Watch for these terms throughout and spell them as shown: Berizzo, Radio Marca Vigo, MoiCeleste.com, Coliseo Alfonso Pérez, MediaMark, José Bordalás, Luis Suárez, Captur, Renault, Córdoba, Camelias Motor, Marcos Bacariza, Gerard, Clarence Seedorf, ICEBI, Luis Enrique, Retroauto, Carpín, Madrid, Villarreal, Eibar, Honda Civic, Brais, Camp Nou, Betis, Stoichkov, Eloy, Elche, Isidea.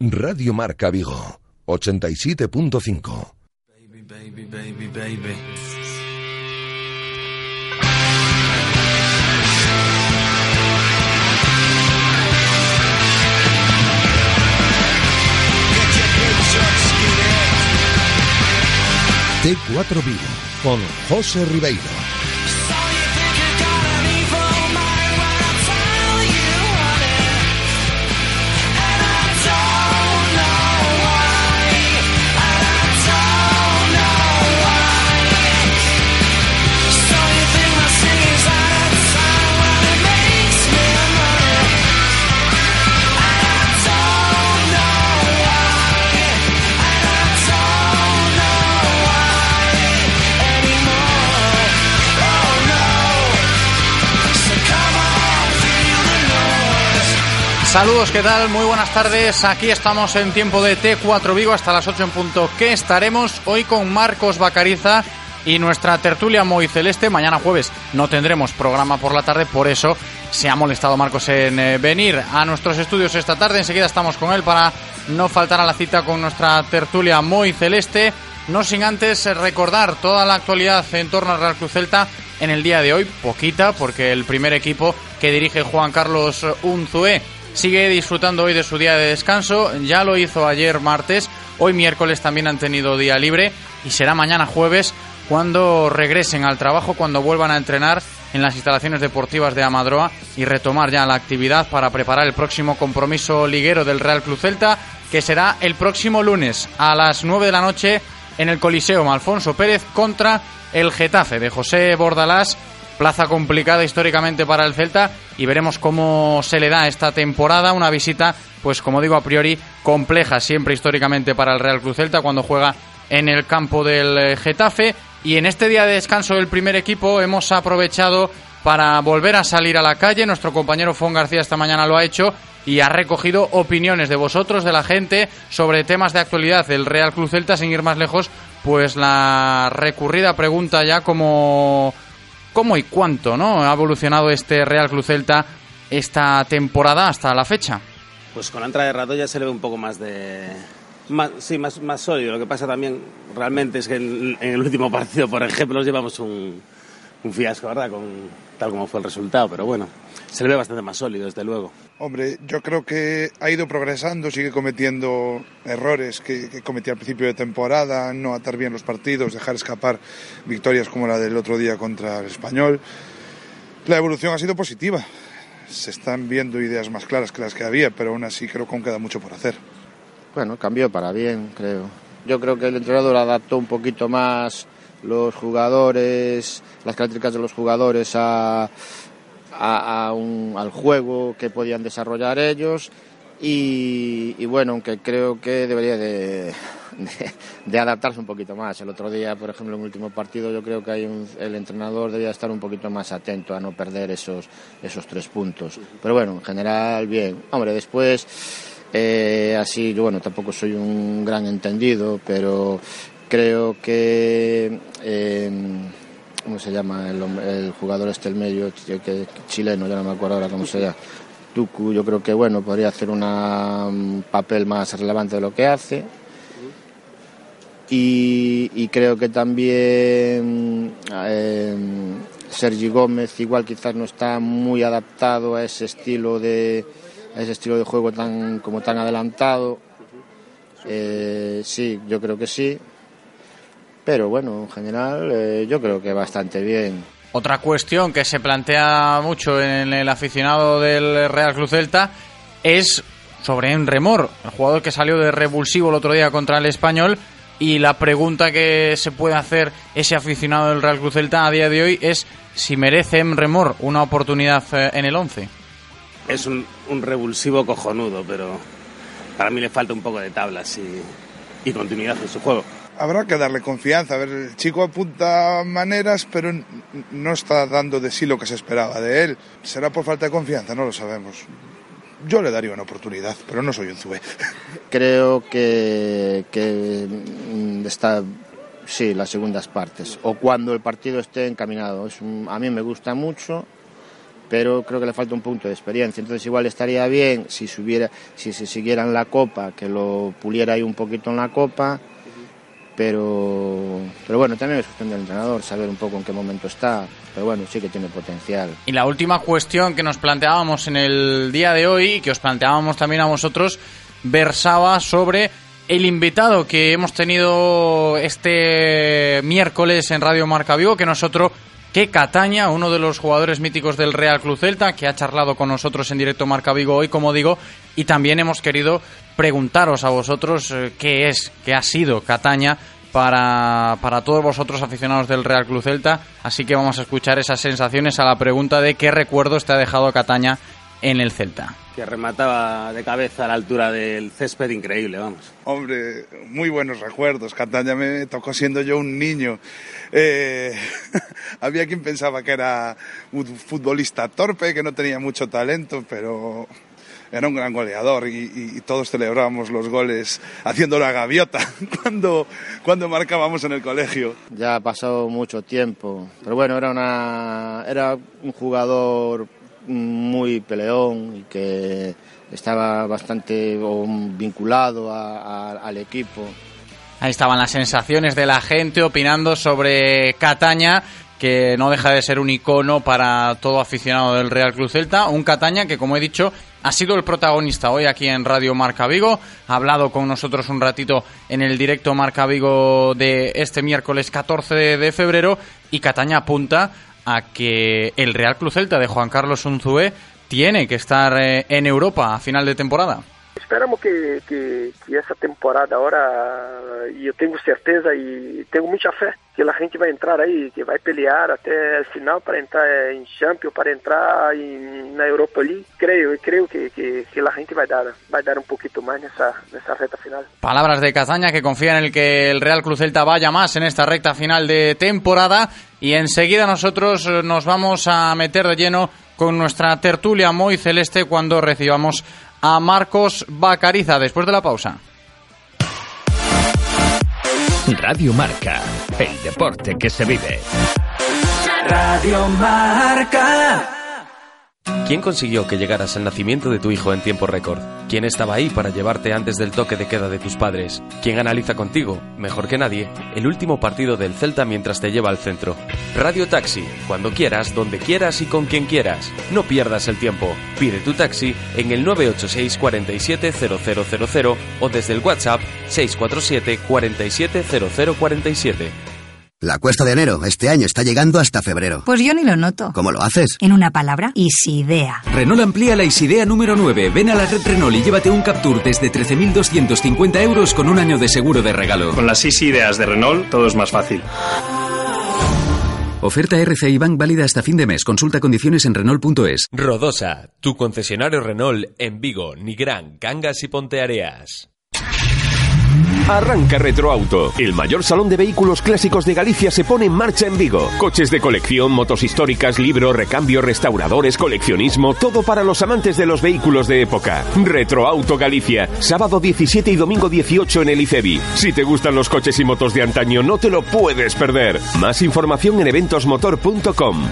Radio Marca Vigo, 87.5. Baby, baby, baby, baby. T4 Vigo, con José Ribeiro. Saludos, ¿qué tal? Muy buenas tardes. Aquí estamos en tiempo de T4 Vigo hasta las 8 en punto, que estaremos hoy con Marcos Bacariza y nuestra tertulia moiceleste. Mañana jueves no tendremos programa por la tarde, por eso se ha molestado Marcos en venir a nuestros estudios esta tarde. Enseguida estamos con él para no faltar a la cita con nuestra tertulia moiceleste. No sin antes recordar toda la actualidad en torno al Real Cruz Celta en el día de hoy. Poquita, porque el primer equipo que dirige Juan Carlos Unzué sigue disfrutando hoy de su día de descanso. Ya lo hizo ayer martes, hoy miércoles también han tenido día libre y será mañana jueves cuando regresen al trabajo, cuando vuelvan a entrenar en las instalaciones deportivas de Amadroa y retomar ya la actividad para preparar el próximo compromiso liguero del Real Cruz Celta, que será el próximo lunes a las 9 de la noche en el Coliseo Alfonso Pérez contra el Getafe de José Bordalás. Plaza complicada históricamente para el Celta y veremos cómo se le da esta temporada. Una visita, pues como digo, a priori compleja siempre históricamente para el Real Cruz Celta cuando juega en el campo del Getafe. Y en este día de descanso del primer equipo hemos aprovechado para volver a salir a la calle. Nuestro compañero Fon García esta mañana lo ha hecho y ha recogido opiniones de vosotros, de la gente, sobre temas de actualidad del Real Cruz Celta. Sin ir más lejos, pues la recurrida pregunta ya como... ¿Cómo y cuánto, no, ha evolucionado este Real Cruz Celta esta temporada hasta la fecha? Pues con la entrada de Renault ya se le ve un poco más de... Más sólido. Lo que pasa también realmente es que en el último partido, por ejemplo, nos llevamos un fiasco, ¿verdad? Con tal como fue el resultado, pero bueno, se le ve bastante más sólido, desde luego. Hombre, yo creo que ha ido progresando, sigue cometiendo errores que cometía al principio de temporada, no atar bien los partidos, dejar escapar victorias como la del otro día contra el Español. La evolución ha sido positiva, se están viendo ideas más claras que las que había, pero aún así creo que aún queda mucho por hacer. Bueno, cambió para bien, creo. Yo creo que el entrenador adaptó un poquito más los jugadores, las características de los jugadores al juego que podían desarrollar ellos y bueno, aunque creo que debería de adaptarse un poquito más. El otro día, por ejemplo, en el último partido, yo creo que el entrenador debía estar un poquito más atento a no perder esos 3 puntos. Pero bueno, en general, bien. Hombre, después, así, yo bueno, tampoco soy un gran entendido, pero... Creo que, ¿cómo se llama el jugador este, el medio chileno? Ya no me acuerdo ahora cómo se llama. Tucu, yo creo que, bueno, podría hacer un papel más relevante de lo que hace. Y creo que también Sergi Gómez igual quizás no está muy adaptado a ese estilo de juego tan adelantado. Sí, yo creo que sí. Pero bueno, en general yo creo que bastante bien. Otra cuestión que se plantea mucho en el aficionado del Real Cruz Celta es sobre Emre Mor, el jugador que salió de revulsivo el otro día contra el Español, y la pregunta que se puede hacer ese aficionado del Real Cruz Celta a día de hoy es si merece Emre Mor una oportunidad en el 11. Es un revulsivo cojonudo, pero Para mí le falta un poco de tablas y continuidad en su juego. Habrá que darle confianza. A ver, el chico apunta maneras, pero no está dando de sí lo que se esperaba de él. ¿Será por falta de confianza? No lo sabemos. Yo le daría una oportunidad, pero no soy Unzué. Creo que está... Sí, las segundas partes. O cuando el partido esté encaminado. A mí me gusta mucho, pero creo que le falta un punto de experiencia. Entonces igual estaría bien si se siguieran la copa, que lo puliera ahí un poquito en la copa. Pero bueno, también es cuestión del entrenador, saber un poco en qué momento está. Pero bueno, sí que tiene potencial. Y la última cuestión que nos planteábamos en el día de hoy, y que os planteábamos también a vosotros, versaba sobre el invitado que hemos tenido este miércoles en Radio Marca Vigo, que nosotros... que Cataña, uno de los jugadores míticos del Real Cruz Celta, que ha charlado con nosotros en directo Marca Vigo hoy, como digo, y también hemos querido preguntaros a vosotros qué ha sido Cataña para todos vosotros aficionados del Real Cruz Celta, así que vamos a escuchar esas sensaciones a la pregunta de qué recuerdos te ha dejado Cataña en el Celta. Que remataba de cabeza a la altura del césped, increíble, vamos. Hombre, muy buenos recuerdos. Cataña me tocó siendo yo un niño. Había quien pensaba que era un futbolista torpe, que no tenía mucho talento, pero era un gran goleador y todos celebrábamos los goles haciendo la gaviota cuando marcábamos en el colegio. Ya ha pasado mucho tiempo, pero bueno, era un jugador muy peleón y que estaba bastante vinculado al equipo. Ahí estaban las sensaciones de la gente opinando sobre Cataña, que no deja de ser un icono para todo aficionado del Real Cruz Celta. Un Cataña que, como he dicho, ha sido el protagonista hoy aquí en Radio Marca Vigo. Ha hablado con nosotros un ratito en el directo Marca Vigo de este miércoles 14 de febrero y Cataña apunta a que el Real Cruz Celta de Juan Carlos Unzué tiene que estar en Europa a final de temporada. Esperamos que esa temporada ahora, y yo tengo certeza y tengo mucha fe, que la gente va a entrar ahí, que va a pelear hasta el final para entrar en Champions, para entrar en la Europa League. Creo que la gente va a dar un poquito más en esa recta final. Palabras de Cataña, que confía en el que el Real Cruz Celta vaya más en esta recta final de temporada. Y enseguida nosotros nos vamos a meter de lleno con nuestra tertulia muy celeste cuando recibamos a Marcos Bacariza, después de la pausa. Radio Marca, el deporte que se vive. Radio Marca. ¿Quién consiguió que llegaras al nacimiento de tu hijo en tiempo récord? ¿Quién estaba ahí para llevarte antes del toque de queda de tus padres? ¿Quién analiza contigo, mejor que nadie, el último partido del Celta mientras te lleva al centro? Radio Taxi, cuando quieras, donde quieras y con quien quieras. No pierdas el tiempo. Pide tu taxi en el 986 47 0000 o desde el WhatsApp 647 47 0047. La cuesta de enero este año está llegando hasta febrero. Pues yo ni lo noto. ¿Cómo lo haces? En una palabra, Isidea. Renault amplía la Isidea número 9. Ven a la red Renault y llévate un Captur desde 13.250 € con un año de seguro de regalo. Con las Isideas de Renault todo es más fácil. Oferta RCI Bank válida hasta fin de mes. Consulta condiciones en Renault.es. Rodosa, tu concesionario Renault en Vigo, Nigrán, Cangas y Ponteareas. Arranca Retroauto. El mayor salón de vehículos clásicos de Galicia se pone en marcha en Vigo. Coches de colección, motos históricas, libro, recambio, restauradores, coleccionismo, todo para los amantes de los vehículos de época. Retroauto Galicia, sábado 17 y domingo 18 en el ICEBI. Si te gustan los coches y motos de antaño, no te lo puedes perder. Más información en eventosmotor.com.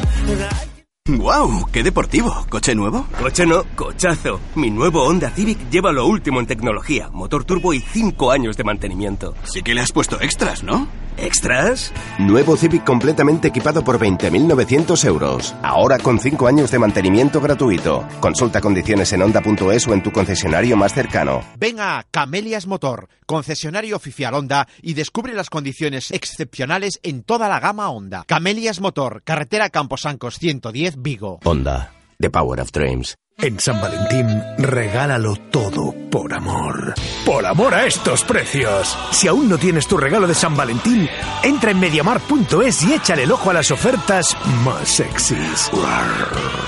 ¡Guau! ¡Qué deportivo! ¿Coche nuevo? Coche no, cochazo. Mi nuevo Honda Civic lleva lo último en tecnología, motor turbo y 5 años de mantenimiento. Sí que le has puesto extras, ¿no? ¿Extras? Nuevo Civic completamente equipado por 20.900 €. Ahora con 5 años de mantenimiento gratuito. Consulta condiciones en Honda.es o en tu concesionario más cercano. Ven a Camelias Motor, concesionario oficial Honda, y descubre las condiciones excepcionales en toda la gama Honda. Camelias Motor, carretera Camposancos 110. Vigo. Honda, the power of dreams. En San Valentín, regálalo todo por amor. ¡Por amor a estos precios! Si aún no tienes tu regalo de San Valentín, entra en mediamar.es y échale el ojo a las ofertas más sexys.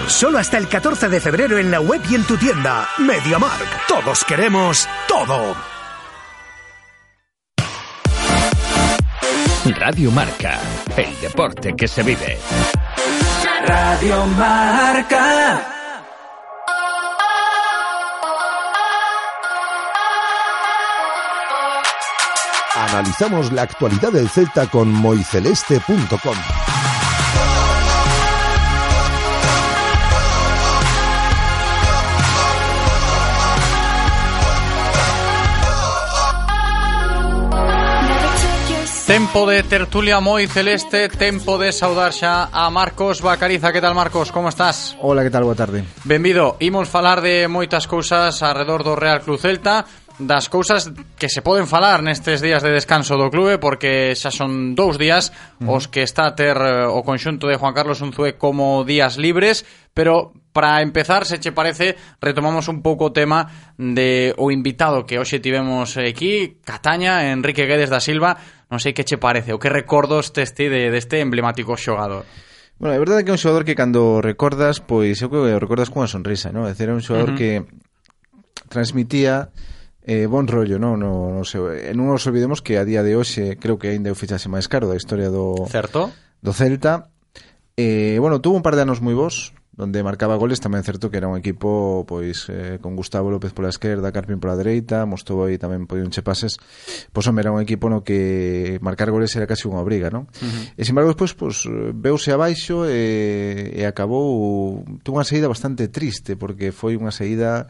Solo hasta el 14 de febrero en la web y en tu tienda. MediaMark. Todos queremos todo. Radio Marca. El deporte que se vive. Radio Marca. Analizamos la actualidad del Celta con moiceleste.com. Tempo de tertulia moiceleste, tempo de saudar xa a Marcos Bacariza. Que tal, Marcos? Como estás? Hola, que tal? Boa tarde. Benvido. Imos falar de moitas cousas alrededor do Real Cruz Celta, das cousas que se poden falar nestes días de descanso do clube, porque xa son 2 días os que está a ter o conxunto de Juan Carlos Unzué como días libres. Pero para empezar, se che parece, retomamos un pouco o tema de o invitado que hoxe tivemos aquí, Cataña, Enrique Guedes da Silva. Non sei que che parece, o que recordos teste deste emblemático xogador. Bueno, é verdade que é un xogador que cando recordas, pois eu creo que o recordas cunha sonrisa, non? É dicir, é un xogador que transmitía bon rollo, non sei, non nos olvidemos que a día de hoxe creo que ainda é o fichaxe máis caro da historia do Celta. Bueno, tuvo un par de anos moi bons, donde marcaba goles, tamén certo que era un equipo pois con Gustavo López pola esquerda, Carpín pola dereita, Mostovoi tamén podían che pases. Pois era un equipo no que marcar goles era casi unha obriga, non? E sin embargo, despois veuse abaixo e acabou, tuvo unha saída bastante triste, porque foi unha saída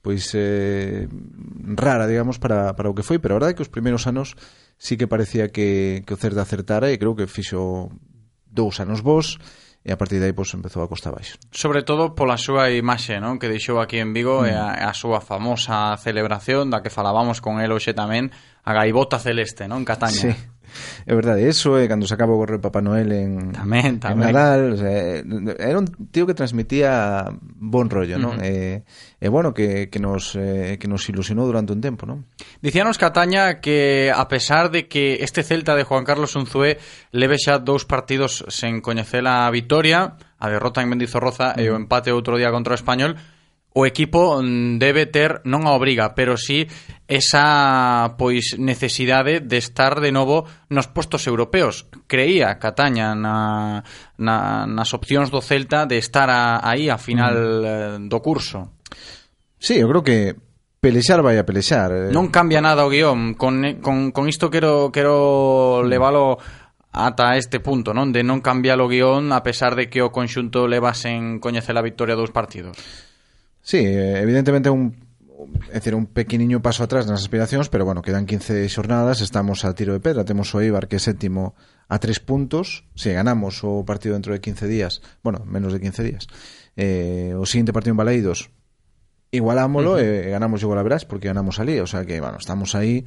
pois rara, digamos, para o que foi, pero a verdade é que os primeiros anos sí que parecía que o Celta acertara, e creo que fixo 2 anos bos, e a partir de aí pois empezou a costa baixo. Sobre todo pola súa imaxe, non? Que deixou aquí en Vigo, e a súa famosa celebración da que falábamos con el hoxe tamén, a gaivota celeste, non? En Cataña. Sí. É verdade, eso cando se acaba o gorro de Papá Noel en Nadal, o sea, era un tío que transmitía bon rollo, ¿no? Bueno, que nos ilusionó durante un tempo, ¿no? Dicíanos Cataña que a pesar de que este Celta de Juan Carlos Unzué leve xa 2 partidos sen coñecer a vitoria, a derrota en Mendizorroza e o empate outro día contra o Español, o equipo debe ter non a obriga, pero si esa pois necesidade de estar de novo nos postos europeos. Creía Cataña nas opcións do Celta de estar aí a final do curso. Sí, eu creo que pelexar vai a pelexar. Non cambia nada o guión, con isto quero levalo ata este punto, non? De non cambiar o guión a pesar de que o conxunto levas en coñecer a vitoria 2 partidos. Sí, evidentemente un pequeniño paso atrás nas aspiracións, pero bueno, quedan 15 xornadas, estamos a tiro de pedra, temos o Eibar que é sétimo a 3 puntos, se ganamos o partido dentro de 15 días, bueno, menos de 15 días, o seguinte partido en Balaídos, igualámoslo e ganamos igual a verás, porque ganamos alí, o sea que, bueno, estamos aí,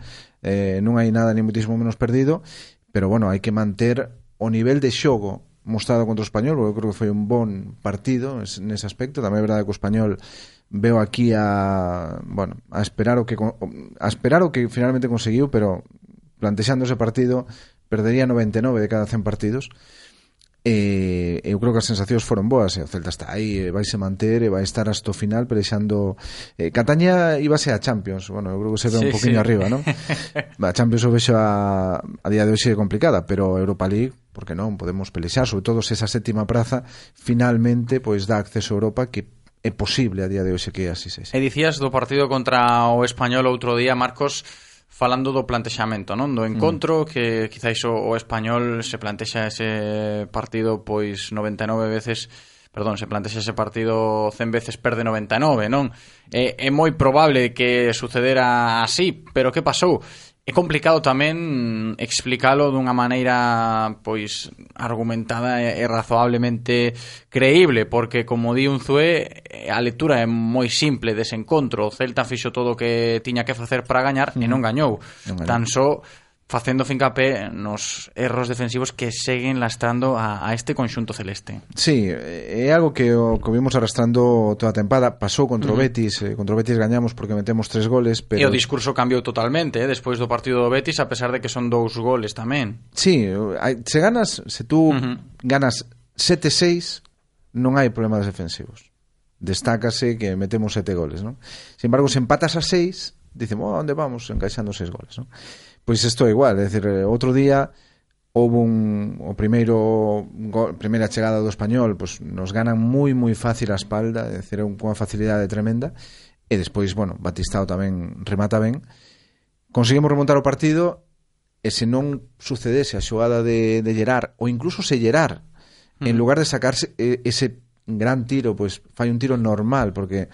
non hai nada ni muitísimo menos perdido, pero bueno, hai que manter o nivel de xogo mostrado contra o Español, porque eu creo que foi un bon partido nese aspecto. Tamén é verdade que o Español veo aquí a esperar o que finalmente conseguiu, pero plantexando ese partido perdería 99 de cada 100 partidos. Eu creo que as sensacións foron boas, o Celta está aí, vai se manter e vai estar hasta o final pelexando. Cataña íbase a Champions, bueno, eu creo que se ve un poquinho arriba, ¿no? A Champions o vexo a día de hoxe complicada, pero Europa League, por que non, podemos pelexar, sobre todo se esa sétima praza finalmente pois dá acceso a Europa, que é posible a día de hoxe que así sexa. E dicías do partido contra o Español outro día, Marcos, falando do plantexamento, non? Do encontro, que quizáis o Español se plantexa ese partido pois 99 veces, perdón, se plantexa ese partido 100 veces, perde 99, non? É moi probable que sucedera así, pero que pasou? É complicado tamén explicalo dunha maneira pois argumentada e razoablemente creíble, porque como di Unzué, a lectura é moi simple dese encontro. O Celta fixo todo o que tiña que facer para gañar e non gañou. Tan só facendo fincapé nos erros defensivos que seguen lastrando a este conxunto celeste. Sí, é algo que o vimos arrastrando toda a tempada. Pasou contra o Betis, contra o Betis gañamos porque metemos 3 goles, pero... E o discurso cambiou totalmente, despois do partido do Betis, a pesar de que son 2 goles tamén. Sí, se tú ganas 7-6, non hai problemas defensivos. Destácase que metemos 7 goles, ¿no? Sin embargo, se empatas a 6, dicemos, ¿dónde vamos? Encaixando 6 goles, ¿no? Pois isto é igual, é dicir, outro día houve primeira chegada do Español, pois nos ganan moi fácil a espalda, é dicir, cunha facilidade tremenda, e despois, bueno, Batistao tamén remata ben. Conseguimos remontar o partido, e se non sucedese a xogada de Gerard, ou incluso se Gerard, en lugar de sacarse ese gran tiro, pois fai un tiro normal, porque...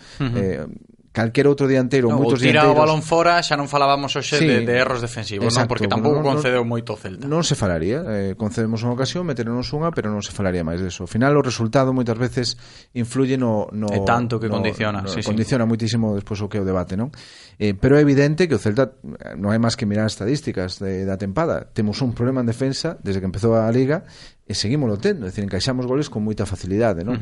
calquer outro dianteiro, moitos dianteiros, o balón fora, xa non falábamos hoxe de erros defensivos, exacto, non? Porque tampouco concedeu moito o Celta. Non se falaría, concedemos unha ocasión, meteronos unha, pero non se falaría máis deso. Ao final o resultado moitas veces influye no e tanto que condiciona moitísimo despois o que é o debate, non? Pero é evidente que o Celta non hai máis que mirar as estadísticas da tempada. Temos un problema en defensa desde que empezou a liga. E seguimos tendo, é dicir, encaixamos goles con moita facilidade, non?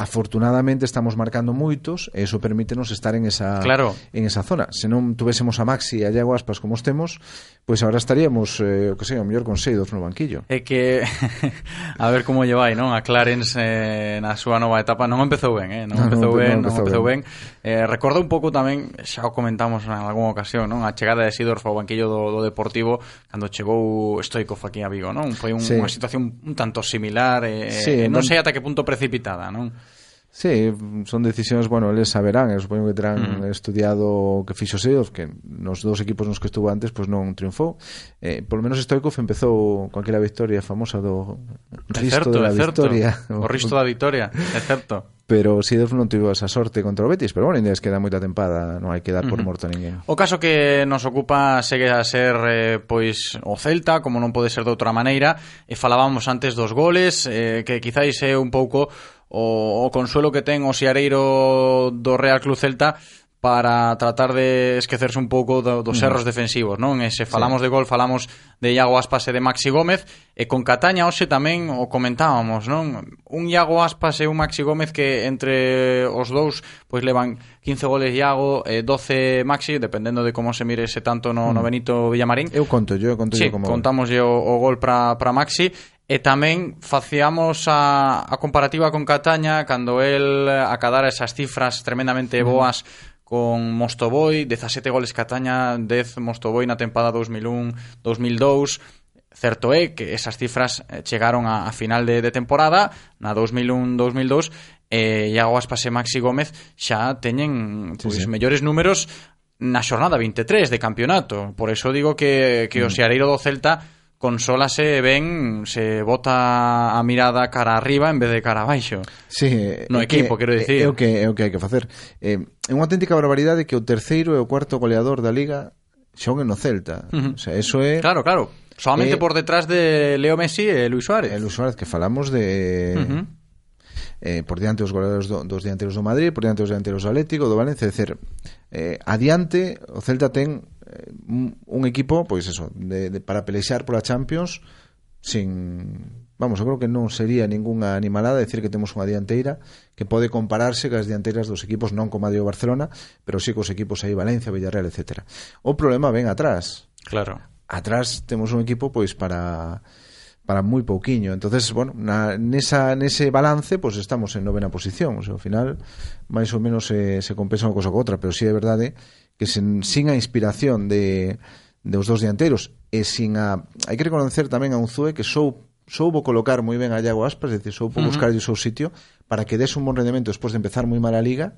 Afortunadamente estamos marcando moitos, e iso permítenos estar en esa zona. Se non tuvésemos a Maxi e a Iago Aspas como estemos, pois agora estaríamos, o mellor con Seedorf no banquillo. É que a ver como llevai, non? A Clarence na súa nova etapa non empezou ben, Non empezou ben. Recordo un pouco tamén, xa o comentamos en algunha ocasión, non? A chegada de Seedorf ao banquillo do Deportivo cando chegou Stoichkov aquí a Vigo, non? Foi unha situación un tanto similar, non sei ata que punto precipitada, non? Sí, son decisións, bueno, eles saberán, supoño que terán estudiado que fixo Seedorf, que nos 2 equipos nos que estuvo antes, pois non triunfou. Por lo menos Stoichkov empezou con aquela victoria famosa do risto da victoria. O risto da victoria, é certo. Pero Seedorf non tivo esa sorte contra o Betis, pero bueno, ainda es queda moita tempada, non hai que dar por morto a ninguén. O caso que nos ocupa segue a ser pois o Celta, como non pode ser de outra maneira. Falábamos antes dos goles, que quizáis é un pouco o consuelo que ten o Siareiro do Real Cruz Celta para tratar de esquecerse un pouco dos erros defensivos, non? Se falamos de gol, falamos de Iago Aspas e de Maxi Gómez, e con Cataña hoxe tamén o comentábamos, non? Un Iago Aspas e un Maxi Gómez que entre os dous pois levan 15 goles Iago, 12 Maxi, dependendo de como se mire ese tanto no Benito Villamarín. Eu conto como contámoslle o gol para Maxi. E tamén facíamos a comparativa con Cataña cando el acadara esas cifras tremendamente boas con Mostovoi, 17 goles Cataña, 10 Mostovoi na tempada 2001-2002. Certo é que esas cifras chegaron a final de temporada, na 2001-2002, e Iago Aspas e Maxi Gómez xa teñen mellores números na xornada 23 de campeonato. Por eso digo que o Siareiro do Celta consólase ben, se bota a mirada cara arriba en vez de cara abaixo. Sí, no equipo, quero dicir. É o que hai que facer. É unha auténtica barbaridade que o terceiro e o cuarto goleador da Liga xoguen no Celta. O sea, eso é... Claro. Solamente por detrás de Leo Messi e Luis Suárez. Luis Suárez, que falamos de... por diante os goleadores dos dianteiros do Madrid, por diante os dianteiros do Atlético, do Valencia, é dicir, adiante o Celta ten un equipo, pois eso, para pelexar pola Champions sin... Vamos, eu creo que non sería ningunha animalada decir que temos unha dianteira que pode compararse cas dianteiras dos equipos, non como a de Barcelona, pero sí cos equipos aí Valencia, Villarreal, etc. O problema ven atrás. Claro. Atrás temos un equipo pois para moi pouquiño. Entonces, bueno, nese balance, pois estamos en 9ª posición, o sea, ao final máis ou menos se compensa unha cosa co outra, pero sí é verdade que sin a inspiración de os dos dianteiros e hai que reconocer tamén a Unzué que soubo colocar moi ben a Iago Aspas, é dicir, soubo buscarlle o seu sitio para que des un bon rendemento despois de empezar moi mal a liga,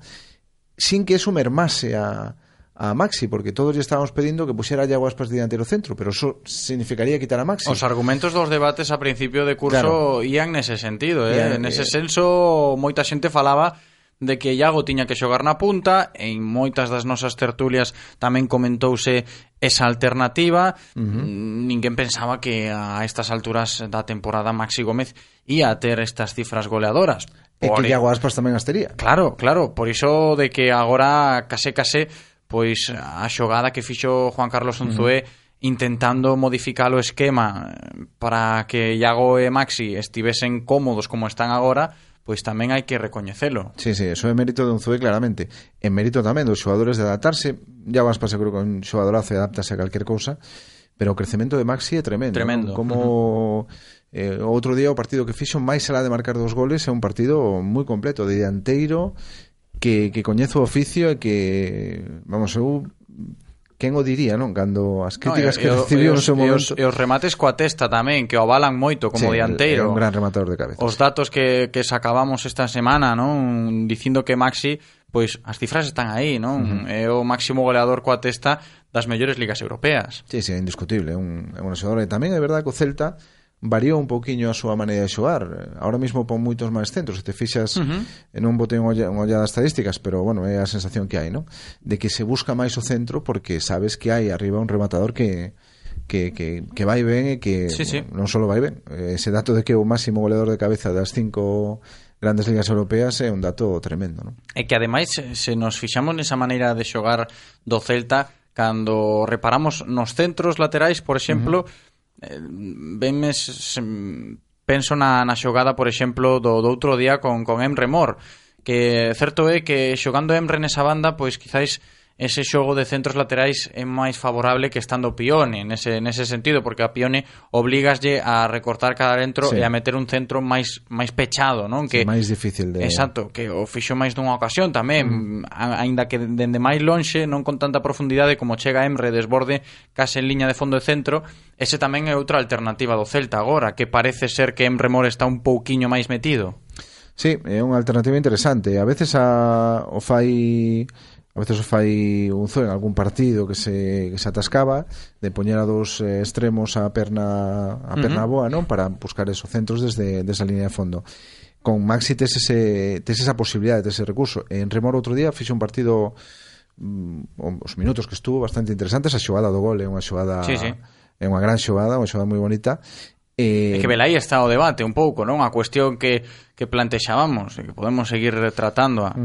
sin que eso mermase a Maxi, porque todos lle estábamos pedindo que puxera a Iago Aspas de dianteiro centro, pero eso significaría quitar a Maxi. Os argumentos dos debates a principio de curso ian nese sentido, nese senso moita xente falaba de que Iago tiña que xogar na punta, en moitas das nosas tertulias tamén comentouse esa alternativa, ninguén pensaba que a estas alturas da temporada Maxi Gómez ia a ter estas cifras goleadoras. Que Iago Aspas tamén as tería. Claro, por iso de que agora case pois a xogada que fixo Juan Carlos Unzué intentando modificar los esquemas para que Iago y Maxi estuviesen cómodos como están ahora, pues tamén hai que recoñecelo. Sí, sí, eso é mérito de Unzué claramente. É mérito tamén dos xogadores de adaptarse. Ya vas para seguro que un xogadorazo adaptase a calquer cousa, pero o crecemento de Maxi é tremendo. Tremendo. Como outro día o partido que fixo máis será de marcar 2 goles, é un partido moi completo de dianteiro que coñece o oficio e que, vamos, eu quen o diría, non? Cando as críticas que recibiu no seu momento... E os remates coa testa tamén, que o avalan moito como dianteiro. É un gran rematador de cabeza. Os datos que sacábamos esta semana, non? Dicindo que Maxi, pois as cifras están aí, non? É o máximo goleador coa testa das mellores ligas europeas. Sí, sí, é indiscutible. É un xogador. E tamén é verdade que o Celta variou un pouquiño a súa maneira de xogar. Ahora mesmo pon moitos máis centros, se te fixas, non botei unha ollada estadísticas, pero bueno, é a sensación que hai, ¿no? De que se busca máis o centro porque sabes que hai arriba un rematador que vai ben e que sí, sí. Bueno, non só vai ben. Ese dato de que o máximo goleador de cabeza das 5 grandes ligas europeas é un dato tremendo, ¿no? E que ademais se nos fixamos nesa maneira de xogar do Celta, cando reparamos nos centros laterais, por exemplo, penso na xogada, por exemplo, do outro día con Emre Mor, que certo é que xogando Emre nesa banda, pois quizais ese xogo de centros laterais é máis favorable que estando Pione nese sentido, porque a Pione obligaslle a recortar cada dentro, sí, e a meter un centro máis pechado, non? Que sí, máis difícil de... Exacto, que o fixo máis dunha ocasión tamén, aínda que dende máis lonxe, non con tanta profundidade como chega Emre, desborde case en liña de fondo de centro. Ese tamén é outra alternativa do Celta agora, que parece ser que Emre Mor está un pouquiño máis metido. Sí, é unha alternativa interesante. A veces o fai Unzué en algún partido que se atascaba de poñer a dos extremos a perna boa, ¿no? Para buscar esos centros desde esa línea de fondo. Con Maxi tes esa posibilidad, tes ese recurso. En Remor outro día fixo un partido, os minutos que estuvo bastante interesante, esa xogada do gol, é unha gran xogada, unha xogada moi bonita. É que velaí está o debate un pouco, non? A cuestión que plantexábamos e que podemos seguir tratando, a